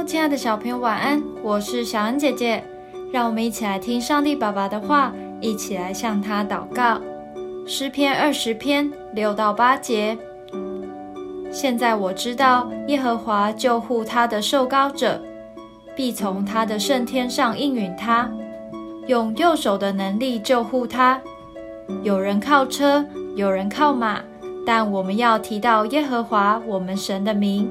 喽，亲爱的小朋友，晚安！我是小恩姐姐，让我们一起来听上帝爸爸的话，一起来向他祷告。诗篇20篇6到8节：现在我知道耶和华救护他的受膏者，必从他的圣天上应允他，用右手的能力救护他。有人靠车，有人靠马，但我们要提到耶和华我们神的名。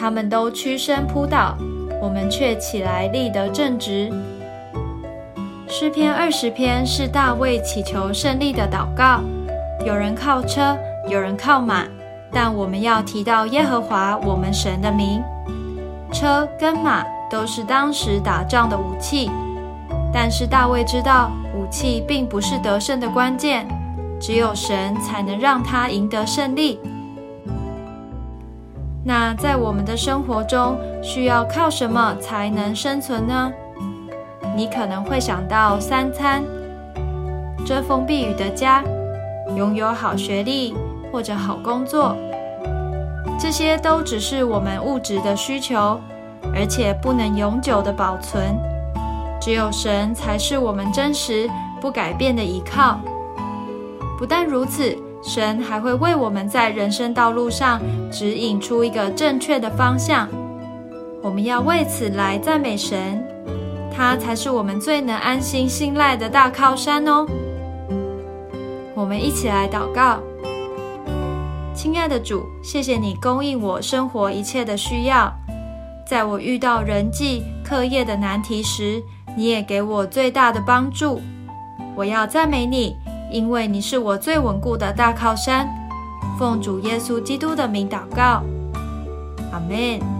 他们都屈身扑倒，我们却起来立得正直。诗篇20篇是大卫祈求胜利的祷告。有人靠车，有人靠马，但我们要提到耶和华我们神的名。车跟马都是当时打仗的武器，但是大卫知道武器并不是得胜的关键，只有神才能让他赢得胜利。那在我们的生活中，需要靠什么才能生存呢？你可能会想到三餐、遮风避雨的家、拥有好学历或者好工作，这些都只是我们物质的需求，而且不能永久的保存。只有神才是我们真实不改变的依靠。不但如此，神还会为我们在人生道路上指引出一个正确的方向。我们要为此来赞美神，他才是我们最能安心信赖的大靠山哦。我们一起来祷告。亲爱的主，谢谢你供应我生活一切的需要，在我遇到人际、课业的难题时，你也给我最大的帮助。我要赞美你，因为你是我最稳固的大靠山。奉主耶稣基督的名祷告，阿们。